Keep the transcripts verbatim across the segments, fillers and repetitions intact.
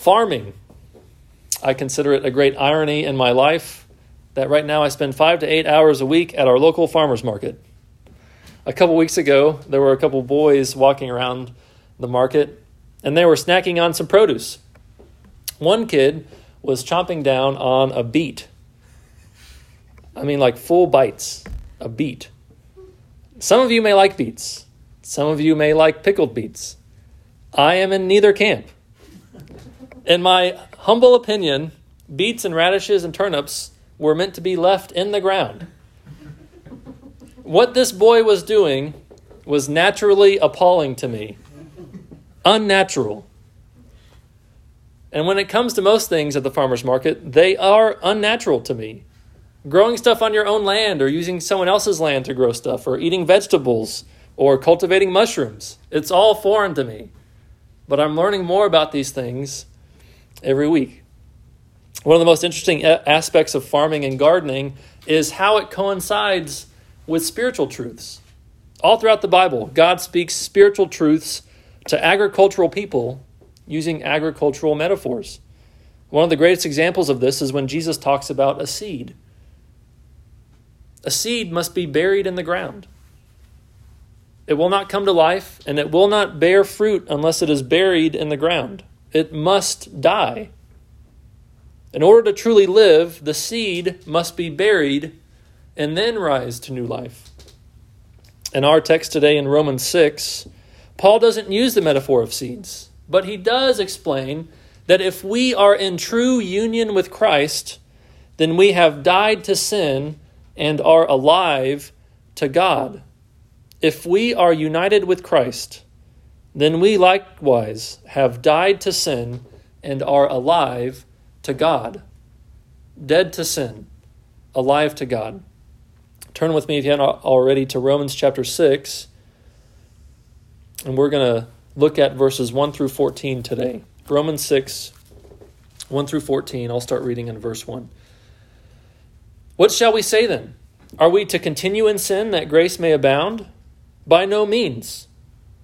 Farming. I consider it a great irony in my life that right now I spend five to eight hours a week at our local farmer's market. A couple weeks ago, there were a couple boys walking around the market, and they were snacking on some produce. One kid was chomping down on a beet. I mean, like full bites, a beet. Some of you may like beets. Some of you may like pickled beets. I am in neither camp. In my humble opinion, beets and radishes and turnips were meant to be left in the ground. What this boy was doing was naturally appalling to me. Unnatural. And when it comes to most things at the farmer's market, they are unnatural to me. Growing stuff on your own land or using someone else's land to grow stuff or eating vegetables or cultivating mushrooms, it's all foreign to me. But I'm learning more about these things every week. One of the most interesting aspects of farming and gardening is how it coincides with spiritual truths. All throughout the Bible, God speaks spiritual truths to agricultural people using agricultural metaphors. One of the greatest examples of this is when Jesus talks about a seed. A seed must be buried in the ground. It will not come to life, and it will not bear fruit unless it is buried in the ground. It must die. In order to truly live, the seed must be buried and then rise to new life. In our text today in Romans six, Paul doesn't use the metaphor of seeds, but he does explain that if we are in true union with Christ, then we have died to sin and are alive to God. If we are united with Christ, then we likewise have died to sin and are alive to God. Dead to sin, alive to God. Turn with me, if you haven't already, to Romans chapter six. And we're going to look at verses one through fourteen today. Romans six, one through fourteen. I'll start reading in verse one. What shall we say then? Are we to continue in sin that grace may abound? By no means.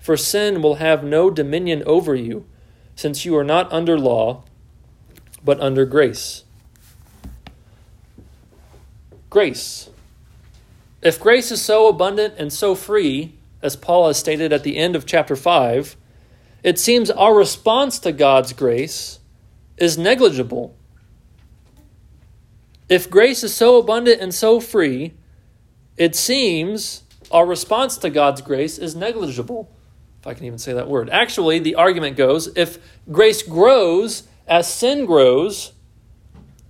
For sin will have no dominion over you, since you are not under law, but under grace. Grace. If grace is so abundant and so free, as Paul has stated at the end of chapter five, it seems our response to God's grace is negligible. If grace is so abundant and so free, it seems our response to God's grace is negligible, if I can even say that word. Actually, the argument goes, if grace grows as sin grows,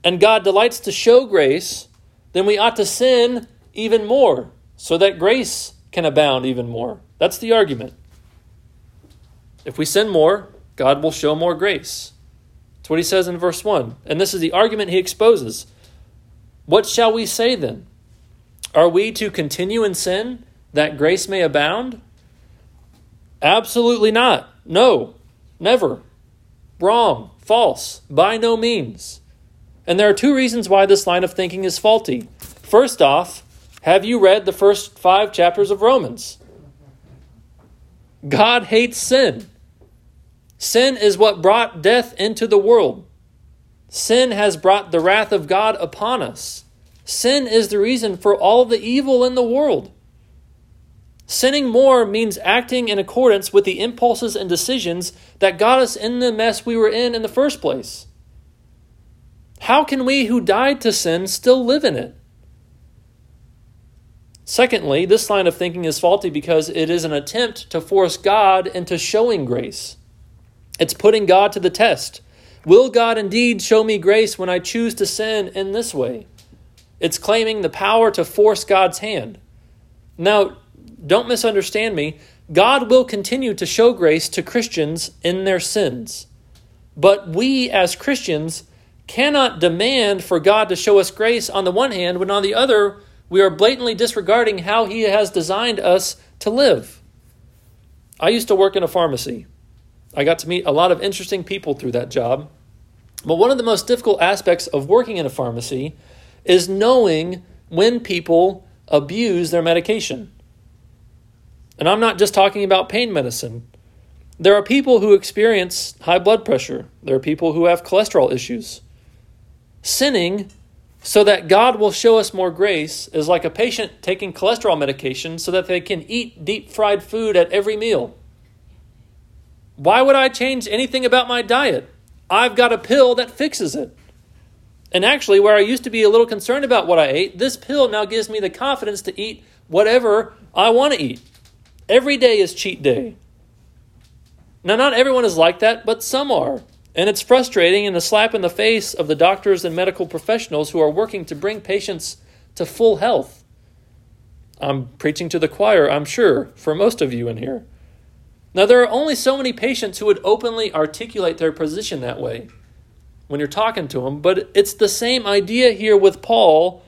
and God delights to show grace, then we ought to sin even more, so that grace can abound even more. That's the argument. If we sin more, God will show more grace. That's what he says in verse one. And this is the argument he exposes. What shall we say then? Are we to continue in sin that grace may abound? Absolutely not. No, never. Wrong, false, by no means. And there are two reasons why this line of thinking is faulty. First off, have you read the first five chapters of Romans? God hates sin. Sin is what brought death into the world. Sin has brought the wrath of God upon us. Sin is the reason for all the evil in the world. Sinning more means acting in accordance with the impulses and decisions that got us in the mess we were in in the first place. How can we who died to sin still live in it? Secondly, this line of thinking is faulty because it is an attempt to force God into showing grace. It's putting God to the test. Will God indeed show me grace when I choose to sin in this way? It's claiming the power to force God's hand. Now, don't misunderstand me. God will continue to show grace to Christians in their sins. But we as Christians cannot demand for God to show us grace on the one hand, when on the other, we are blatantly disregarding how he has designed us to live. I used to work in a pharmacy. I got to meet a lot of interesting people through that job. But one of the most difficult aspects of working in a pharmacy is knowing when people abuse their medication. And I'm not just talking about pain medicine. There are people who experience high blood pressure. There are people who have cholesterol issues. Sinning so that God will show us more grace is like a patient taking cholesterol medication so that they can eat deep-fried food at every meal. Why would I change anything about my diet? I've got a pill that fixes it. And actually, where I used to be a little concerned about what I ate, this pill now gives me the confidence to eat whatever I want to eat. Every day is cheat day. Now, not everyone is like that, but some are. And it's frustrating and a slap in the face of the doctors and medical professionals who are working to bring patients to full health. I'm preaching to the choir, I'm sure, for most of you in here. Now, there are only so many patients who would openly articulate their position that way when you're talking to them, but it's the same idea here with Paul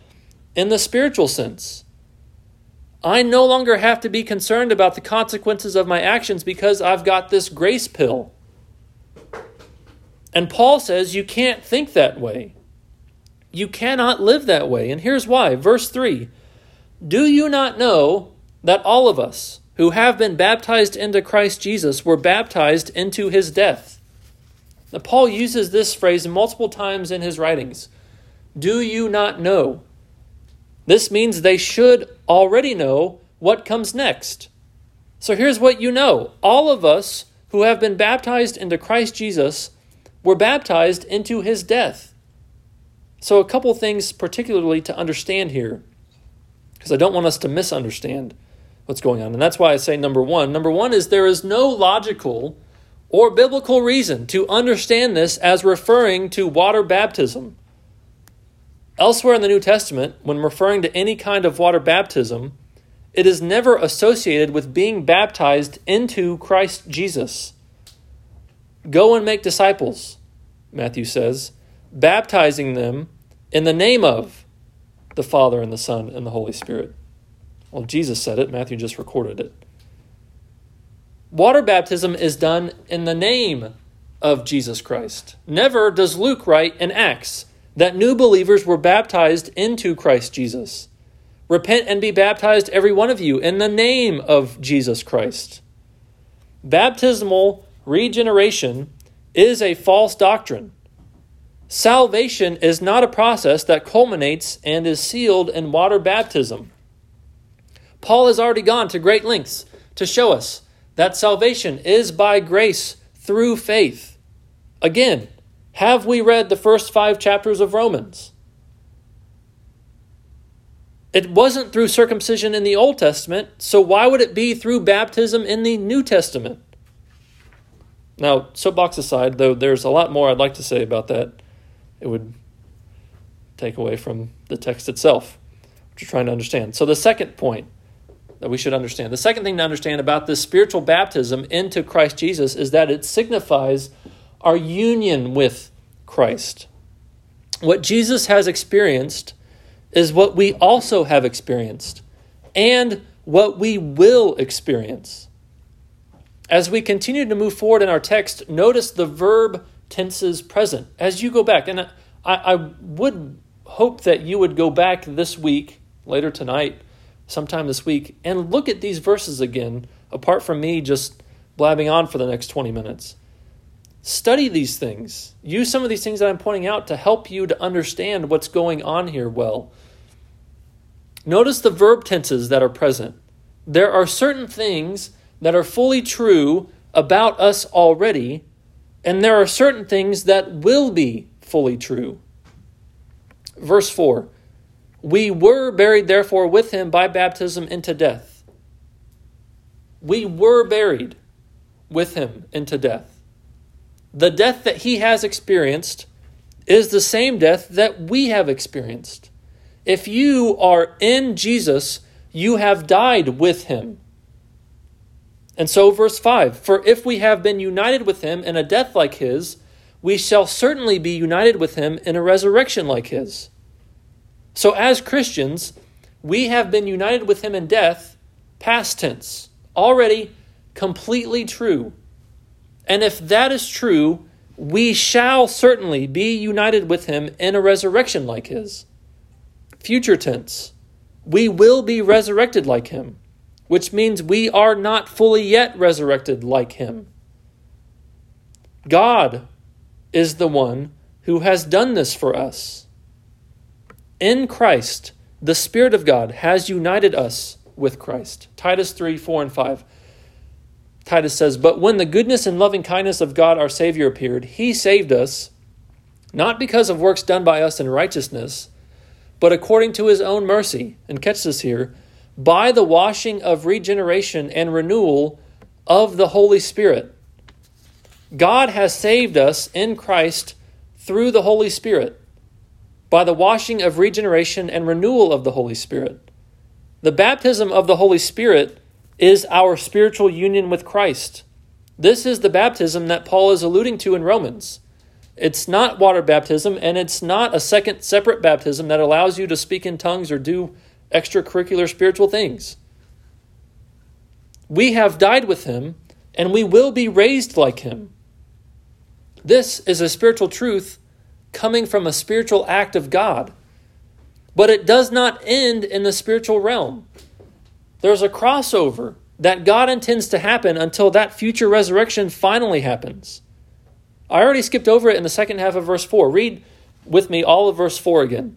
in the spiritual sense. I no longer have to be concerned about the consequences of my actions because I've got this grace pill. And Paul says you can't think that way. You cannot live that way. And here's why. Verse three, do you not know that all of us who have been baptized into Christ Jesus were baptized into his death? Now, Paul uses this phrase multiple times in his writings. Do you not know? This means they should already know what comes next. So here's what you know. All of us who have been baptized into Christ Jesus were baptized into his death. So a couple things particularly to understand here, because I don't want us to misunderstand what's going on. And that's why I say number one. Number one is there is no logical or biblical reason to understand this as referring to water baptism. Elsewhere in the New Testament, when referring to any kind of water baptism, it is never associated with being baptized into Christ Jesus. Go and make disciples, Matthew says, baptizing them in the name of the Father and the Son and the Holy Spirit. Well, Jesus said it. Matthew just recorded it. Water baptism is done in the name of Jesus Christ. Never does Luke write in Acts that new believers were baptized into Christ Jesus. Repent and be baptized, every one of you, in the name of Jesus Christ. Baptismal regeneration is a false doctrine. Salvation is not a process that culminates and is sealed in water baptism. Paul has already gone to great lengths to show us that salvation is by grace through faith. Again, have we read the first five chapters of Romans? It wasn't through circumcision in the Old Testament, so why would it be through baptism in the New Testament? Now, soapbox aside, though there's a lot more I'd like to say about that, it would take away from the text itself, which you're trying to understand. So the second point that we should understand, the second thing to understand about this spiritual baptism into Christ Jesus is that it signifies our union with Christ. What Jesus has experienced is what we also have experienced and what we will experience. As we continue to move forward in our text, notice the verb tenses present. As you go back, and I, I would hope that you would go back this week, later tonight, sometime this week, and look at these verses again, apart from me just blabbing on for the next twenty minutes. Study these things. Use some of these things that I'm pointing out to help you to understand what's going on here well. Notice the verb tenses that are present. There are certain things that are fully true about us already, and there are certain things that will be fully true. Verse four, we were buried therefore with him by baptism into death. We were buried with him into death. The death that he has experienced is the same death that we have experienced. If you are in Jesus, you have died with him. And so verse five, for if we have been united with him in a death like his, we shall certainly be united with him in a resurrection like his. So as Christians, we have been united with him in death, past tense, already completely true. And if that is true, we shall certainly be united with him in a resurrection like his. Future tense, we will be resurrected like him, which means we are not fully yet resurrected like him. God is the one who has done this for us. In Christ, the Spirit of God has united us with Christ. Titus three, four, and five. Titus says, but when the goodness and loving kindness of God our Savior appeared, he saved us, not because of works done by us in righteousness, but according to his own mercy. And catch this here, by the washing of regeneration and renewal of the Holy Spirit. God has saved us in Christ through the Holy Spirit, by the washing of regeneration and renewal of the Holy Spirit. The baptism of the Holy Spirit is our spiritual union with Christ. This is the baptism that Paul is alluding to in Romans. It's not water baptism, and it's not a second separate baptism that allows you to speak in tongues or do extracurricular spiritual things. We have died with him, and we will be raised like him. This is a spiritual truth coming from a spiritual act of God. But it does not end in the spiritual realm. There's a crossover that God intends to happen until that future resurrection finally happens. I already skipped over it in the second half of verse four. Read with me all of verse four again.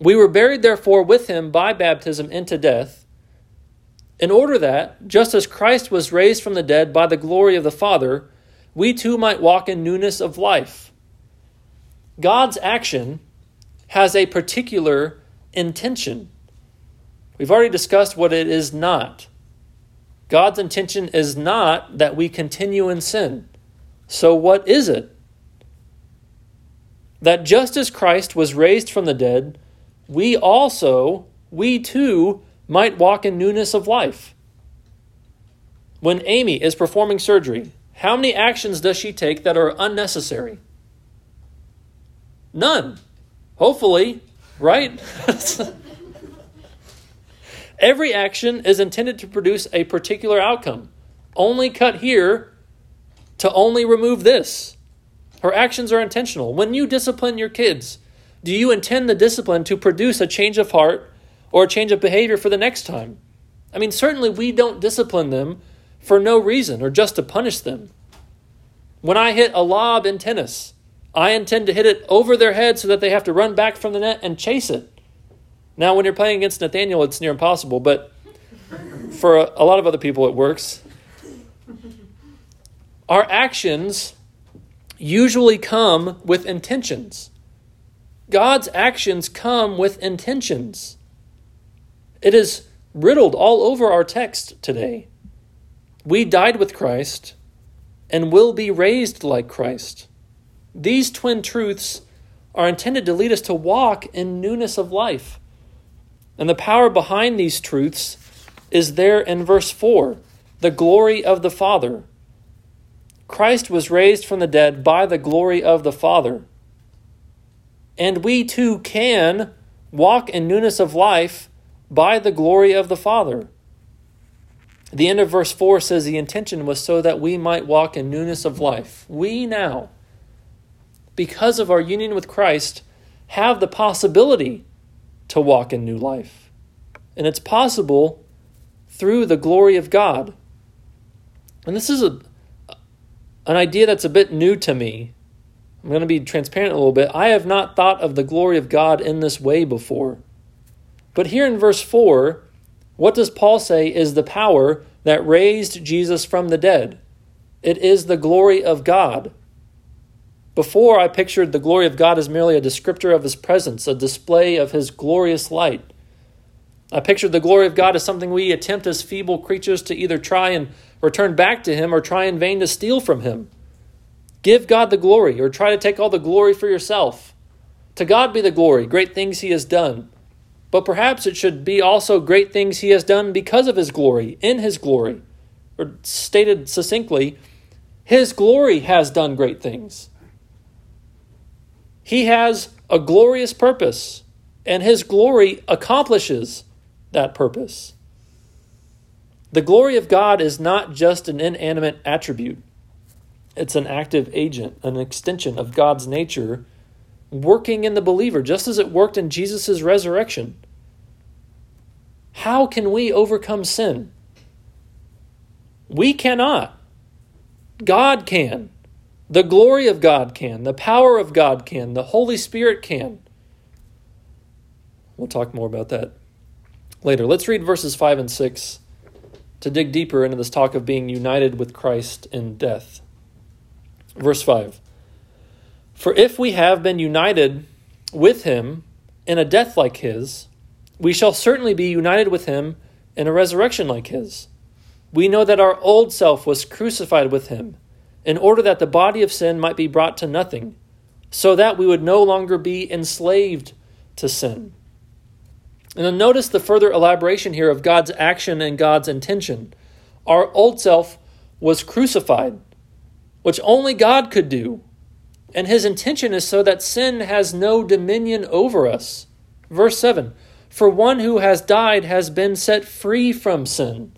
We were buried, therefore, with him by baptism into death, in order that, just as Christ was raised from the dead by the glory of the Father, we too might walk in newness of life. God's action has a particular intention. We've already discussed what it is not. God's intention is not that we continue in sin. So what is it? That just as Christ was raised from the dead, we also, we too, might walk in newness of life. When Amy is performing surgery, how many actions does she take that are unnecessary? None. Hopefully, right? Every action is intended to produce a particular outcome. Only cut here to only remove this. Her actions are intentional. When you discipline your kids, do you intend the discipline to produce a change of heart or a change of behavior for the next time? I mean, certainly we don't discipline them for no reason or just to punish them. When I hit a lob in tennis, I intend to hit it over their head so that they have to run back from the net and chase it. Now, when you're playing against Nathaniel, it's near impossible, but for a, a lot of other people, it works. Our actions usually come with intentions. God's actions come with intentions. It is riddled all over our text today. We died with Christ and will be raised like Christ. These twin truths are intended to lead us to walk in newness of life. And the power behind these truths is there in verse four, the glory of the Father. Christ was raised from the dead by the glory of the Father. And we too can walk in newness of life by the glory of the Father. The end of verse four says the intention was so that we might walk in newness of life. We now, because of our union with Christ, have the possibility to walk in new life. And it's possible through the glory of God. And this is a an idea that's a bit new to me. I'm going to be transparent a little bit. I have not thought of the glory of God in this way before. But here in verse four, what does Paul say is the power that raised Jesus from the dead? It is the glory of God. Before, I pictured the glory of God as merely a descriptor of his presence, a display of his glorious light. I pictured the glory of God as something we attempt as feeble creatures to either try and return back to him or try in vain to steal from him. Give God the glory or try to take all the glory for yourself. To God be the glory, great things he has done. But perhaps it should be also great things he has done because of his glory, in his glory. Or stated succinctly, his glory has done great things. He has a glorious purpose, and his glory accomplishes that purpose. The glory of God is not just an inanimate attribute. It's an active agent, an extension of God's nature, working in the believer, just as it worked in Jesus' resurrection. How can we overcome sin? We cannot. God can. The glory of God can. The power of God can. The Holy Spirit can. We'll talk more about that later. Let's read verses five and six to dig deeper into this talk of being united with Christ in death. Verse five, for if we have been united with him in a death like his, we shall certainly be united with him in a resurrection like his. We know that our old self was crucified with him in order that the body of sin might be brought to nothing, so that we would no longer be enslaved to sin. And then notice the further elaboration here of God's action and God's intention. Our old self was crucified, which only God could do. And his intention is so that sin has no dominion over us. Verse seven, for one who has died has been set free from sin.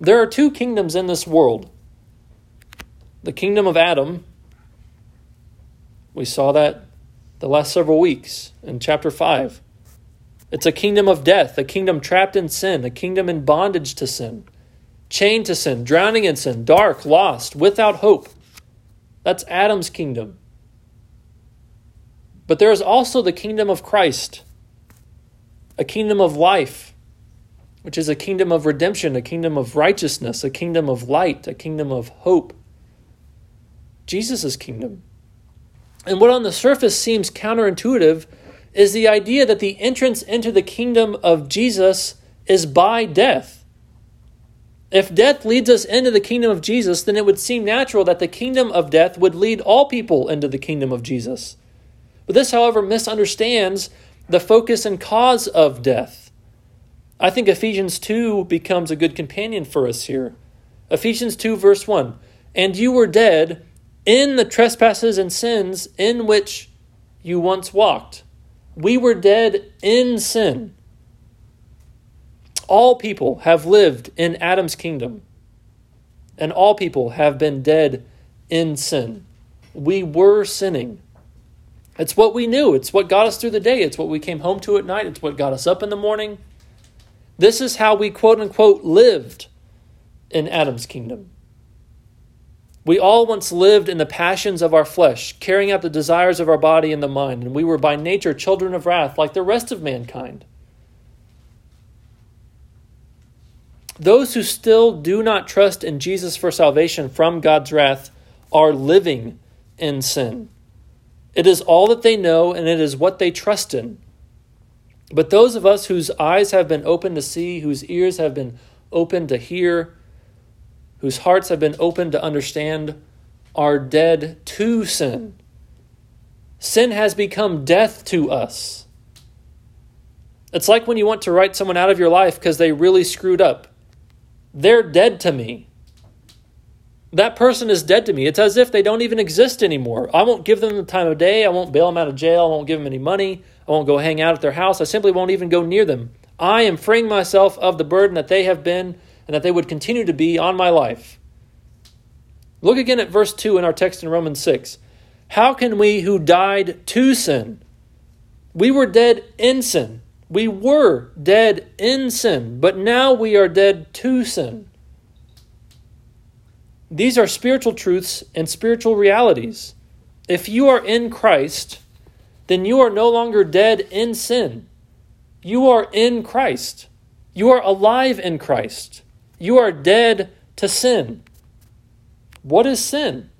There are two kingdoms in this world. The kingdom of Adam, we saw that the last several weeks in chapter five. It's a kingdom of death, a kingdom trapped in sin, a kingdom in bondage to sin, chained to sin, drowning in sin, dark, lost, without hope. That's Adam's kingdom. But there is also the kingdom of Christ, a kingdom of life, which is a kingdom of redemption, a kingdom of righteousness, a kingdom of light, a kingdom of hope. Jesus' kingdom. And what on the surface seems counterintuitive is the idea that the entrance into the kingdom of Jesus is by death. If death leads us into the kingdom of Jesus, then it would seem natural that the kingdom of death would lead all people into the kingdom of Jesus. But this, however, misunderstands the focus and cause of death. I think Ephesians two becomes a good companion for us here. Ephesians two, verse one, and you were dead in the trespasses and sins in which you once walked. We were dead in sin. All people have lived in Adam's kingdom, and all people have been dead in sin. We were sinning. It's what we knew. It's what got us through the day. It's what we came home to at night. It's what got us up in the morning. This is how we, quote unquote, lived in Adam's kingdom. We all once lived in the passions of our flesh, carrying out the desires of our body and the mind, and we were by nature children of wrath like the rest of mankind. Those who still do not trust in Jesus for salvation from God's wrath are living in sin. It is all that they know, and it is what they trust in. But those of us whose eyes have been opened to see, whose ears have been opened to hear, whose hearts have been opened to understand, are dead to sin. Sin has become death to us. It's like when you want to write someone out of your life because they really screwed up. They're dead to me. That person is dead to me. It's as if they don't even exist anymore. I won't give them the time of day. I won't bail them out of jail. I won't give them any money. I won't go hang out at their house. I simply won't even go near them. I am freeing myself of the burden that they have been and that they would continue to be on my life. Look again at verse two in our text in Romans six. How can we who died to sin? We were dead in sin. We were dead in sin, but now we are dead to sin. These are spiritual truths and spiritual realities. If you are in Christ, then you are no longer dead in sin. You are in Christ. You are alive in Christ. You are dead to sin. What is sin?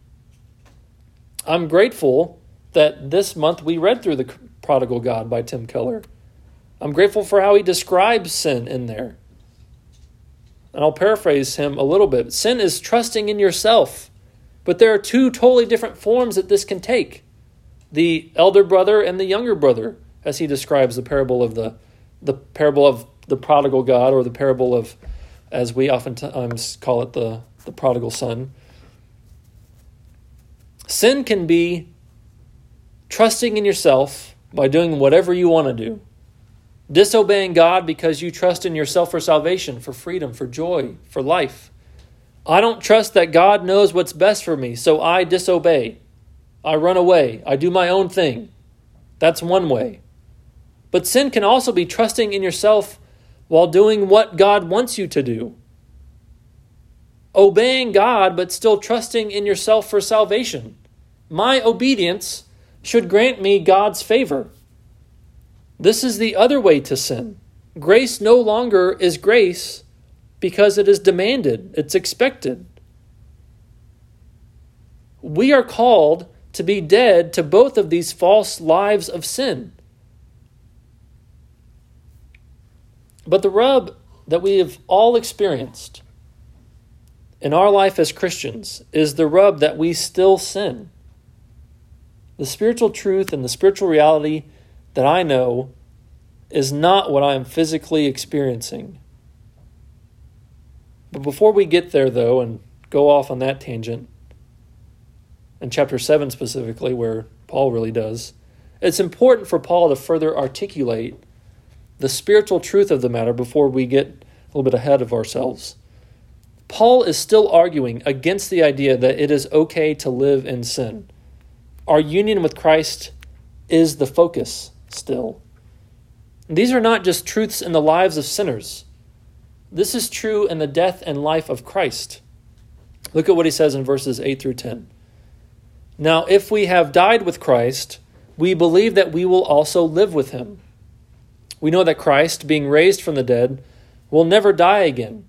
I'm grateful that this month we read through The Prodigal God by Tim Keller. I'm grateful for how he describes sin in there. And I'll paraphrase him a little bit. Sin is trusting in yourself, but there are two totally different forms that this can take. The elder brother and the younger brother, as he describes the parable of the the parable of the prodigal God, or the parable of, as we oftentimes call it, the, the prodigal son. Sin can be trusting in yourself by doing whatever you want to do. Disobeying God because you trust in yourself for salvation, for freedom, for joy, for life. I don't trust that God knows what's best for me, so I disobey. I run away. I do my own thing. That's one way. But sin can also be trusting in yourself while doing what God wants you to do. Obeying God, but still trusting in yourself for salvation. My obedience should grant me God's favor. This is the other way to sin. Grace no longer is grace because it is demanded, it's expected. We are called to be dead to both of these false lives of sin. But the rub that we have all experienced in our life as Christians is the rub that we still sin. The spiritual truth and the spiritual reality that I know is not what I am physically experiencing. But before we get there, though, and go off on that tangent, in chapter seven specifically, where Paul really does, it's important for Paul to further articulate the spiritual truth of the matter before we get a little bit ahead of ourselves. Paul is still arguing against the idea that it is okay to live in sin. Our union with Christ is the focus still. And these are not just truths in the lives of sinners. This is true in the death and life of Christ. Look at what he says in verses eight through ten. Now, if we have died with Christ, we believe that we will also live with him. We know that Christ, being raised from the dead, will never die again.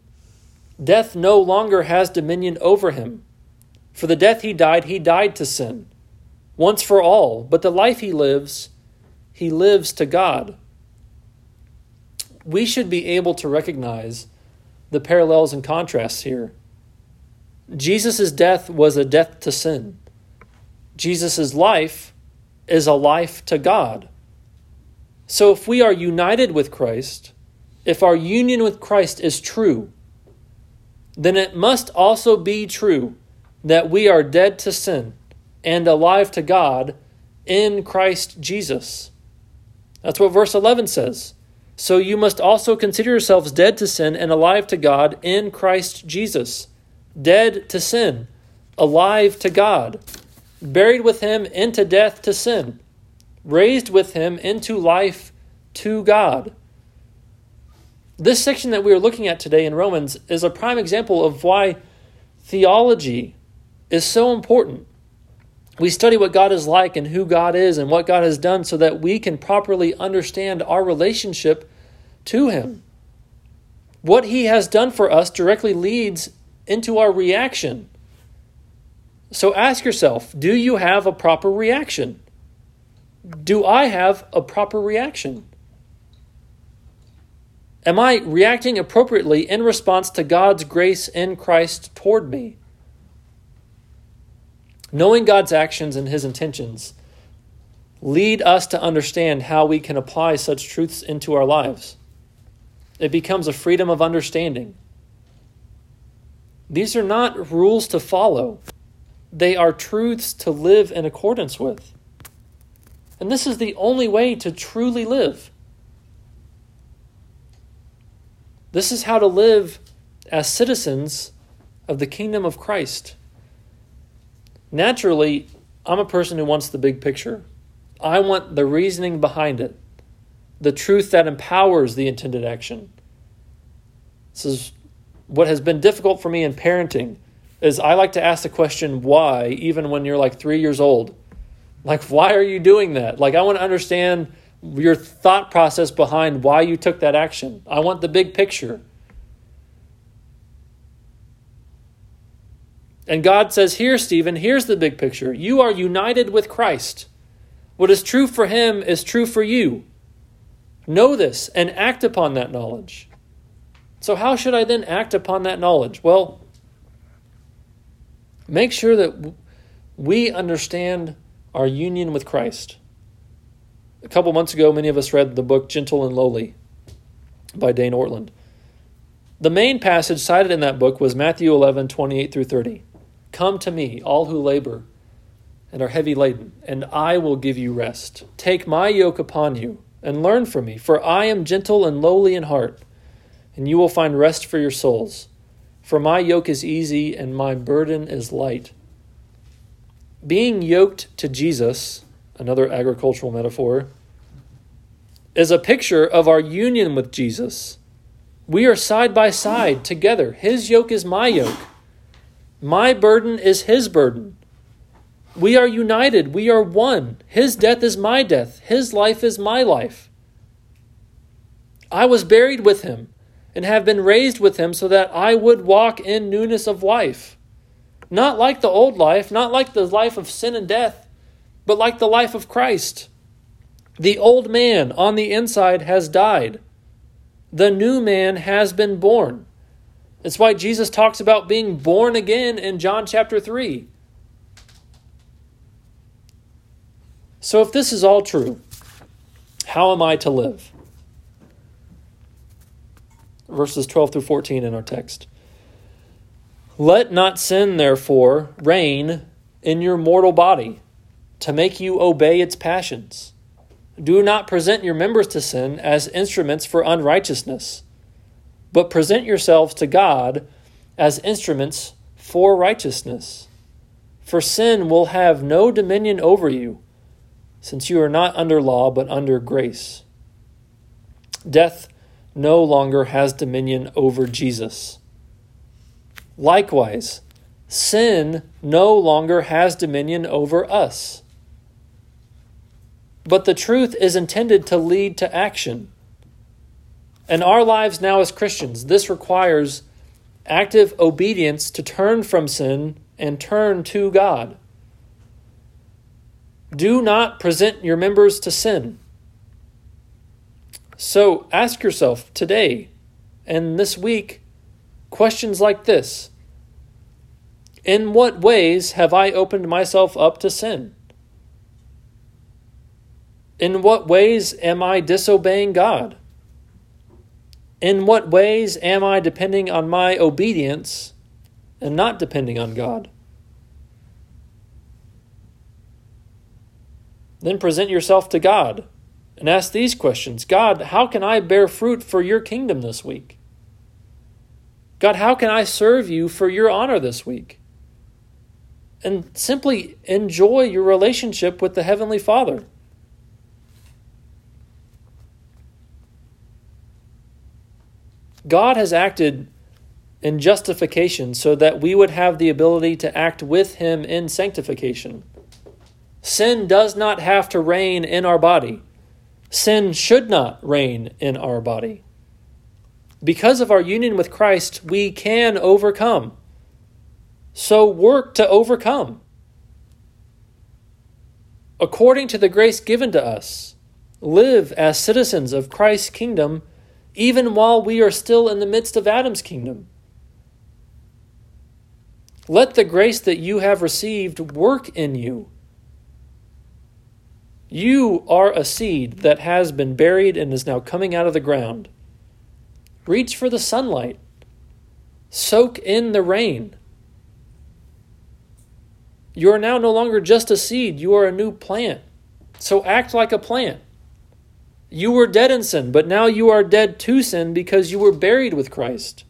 Death no longer has dominion over him. For the death he died, he died to sin, once for all. But the life he lives, he lives to God. We should be able to recognize the parallels and contrasts here. Jesus' death was a death to sin. Jesus' life is a life to God. So if we are united with Christ, if our union with Christ is true, then it must also be true that we are dead to sin and alive to God in Christ Jesus. That's what verse eleven says. So you must also consider yourselves dead to sin and alive to God in Christ Jesus. Dead to sin, alive to God, buried with him into death to sin, raised with him into life to God. This section that we are looking at today in Romans is a prime example of why theology is so important. We study what God is like and who God is and what God has done so that we can properly understand our relationship to him. What he has done for us directly leads into our reaction. So ask yourself, do you have a proper reaction? Do I have a proper reaction? Am I reacting appropriately in response to God's grace in Christ toward me? Knowing God's actions and his intentions lead us to understand how we can apply such truths into our lives. It becomes a freedom of understanding. These are not rules to follow. They are truths to live in accordance with. And this is the only way to truly live. This is how to live as citizens of the kingdom of Christ. naturally, I'm a person who wants the big picture. I want the reasoning behind it, the truth that empowers the intended action. This is what has been difficult for me in parenting, is I like to ask the question, why, even when you're like three years old. Like, why are you doing that? Like, I want to understand your thought process behind why you took that action. I want the big picture. And God says, here, Stephen, here's the big picture. You are united with Christ. What is true for him is true for you. Know this and act upon that knowledge. So how should I then act upon that knowledge? Well, make sure that we understand our union with Christ. A couple months ago, many of us read the book Gentle and Lowly by Dane Ortland. The main passage cited in that book was Matthew eleven, twenty-eight through thirty. Come to me, all who labor and are heavy laden, and I will give you rest. Take my yoke upon you and learn from me, for I am gentle and lowly in heart, and you will find rest for your souls. For my yoke is easy and my burden is light. Being yoked to Jesus, another agricultural metaphor, is a picture of our union with Jesus. We are side by side together. His yoke is my yoke. My burden is his burden. We are united. We are one. His death is my death. His life is my life. I was buried with him and have been raised with him so that I would walk in newness of life. Not like the old life, not like the life of sin and death, but like the life of Christ. The old man on the inside has died. The new man has been born. That's why Jesus talks about being born again in John chapter three. So if this is all true, how am I to live? Verses twelve through fourteen in our text. Let not sin, therefore, reign in your mortal body to make you obey its passions. Do not present your members to sin as instruments for unrighteousness, but present yourselves to God as instruments for righteousness. For sin will have no dominion over you, since you are not under law, but under grace. Death no longer has dominion over Jesus. Likewise, sin no longer has dominion over us. But the truth is intended to lead to action. And our lives now as Christians, this requires active obedience to turn from sin and turn to God. Do not present your members to sin. So ask yourself today and this week questions like this. In what ways have I opened myself up to sin? In what ways am I disobeying God? In what ways am I depending on my obedience and not depending on God? Then present yourself to God and ask these questions. God, how can I bear fruit for your kingdom this week? God, how can I serve you for your honor this week? And simply enjoy your relationship with the Heavenly Father. God has acted in justification so that we would have the ability to act with him in sanctification. Sin does not have to reign in our body. Sin should not reign in our body. Because of our union with Christ, we can overcome. So work to overcome. According to the grace given to us, live as citizens of Christ's kingdom, even while we are still in the midst of Adam's kingdom. Let the grace that you have received work in you. You are a seed that has been buried and is now coming out of the ground. Reach for the sunlight. Soak in the rain. You are now no longer just a seed. You are a new plant. So act like a plant. You were dead in sin, but now you are dead to sin because you were buried with Christ.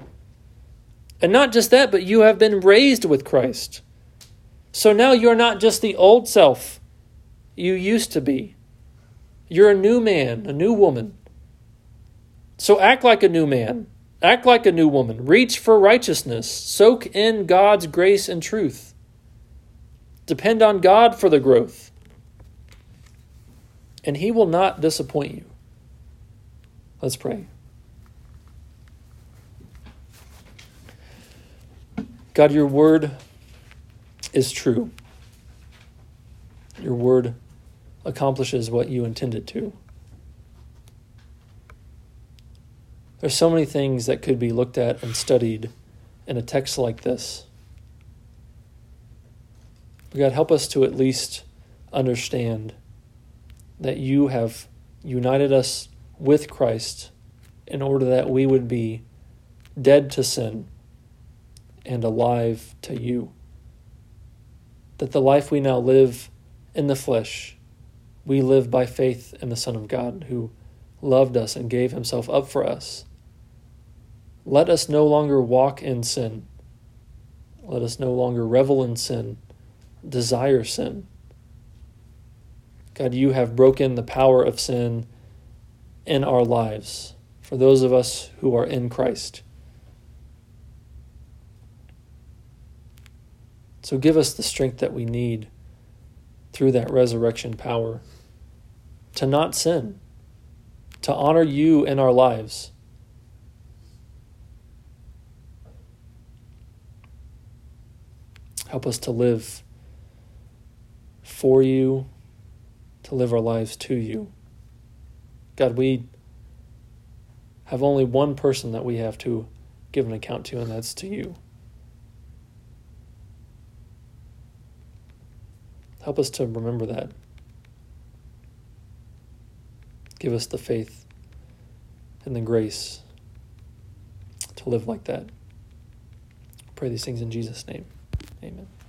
And not just that, but you have been raised with Christ. So now you're not just the old self you used to be. You're a new man, a new woman. So act like a new man. Act like a new woman. Reach for righteousness. Soak in God's grace and truth. Depend on God for the growth. And He will not disappoint you. Let's pray. God, your word is true. Your word accomplishes what you intended to. There's so many things that could be looked at and studied in a text like this. God, help us to at least understand that you have united us with Christ in order that we would be dead to sin and alive to you. That the life we now live in the flesh, we live by faith in the Son of God who loved us and gave himself up for us. Let us no longer walk in sin. Let us no longer revel in sin, desire sin. God, you have broken the power of sin in our lives for those of us who are in Christ. So give us the strength that we need through that resurrection power to not sin, to honor you in our lives. Help us to live for you, to live our lives to you. God, we have only one person that we have to give an account to, and that's to you. Help us to remember that. Give us the faith and the grace to live like that. I pray these things in Jesus' name. Amen.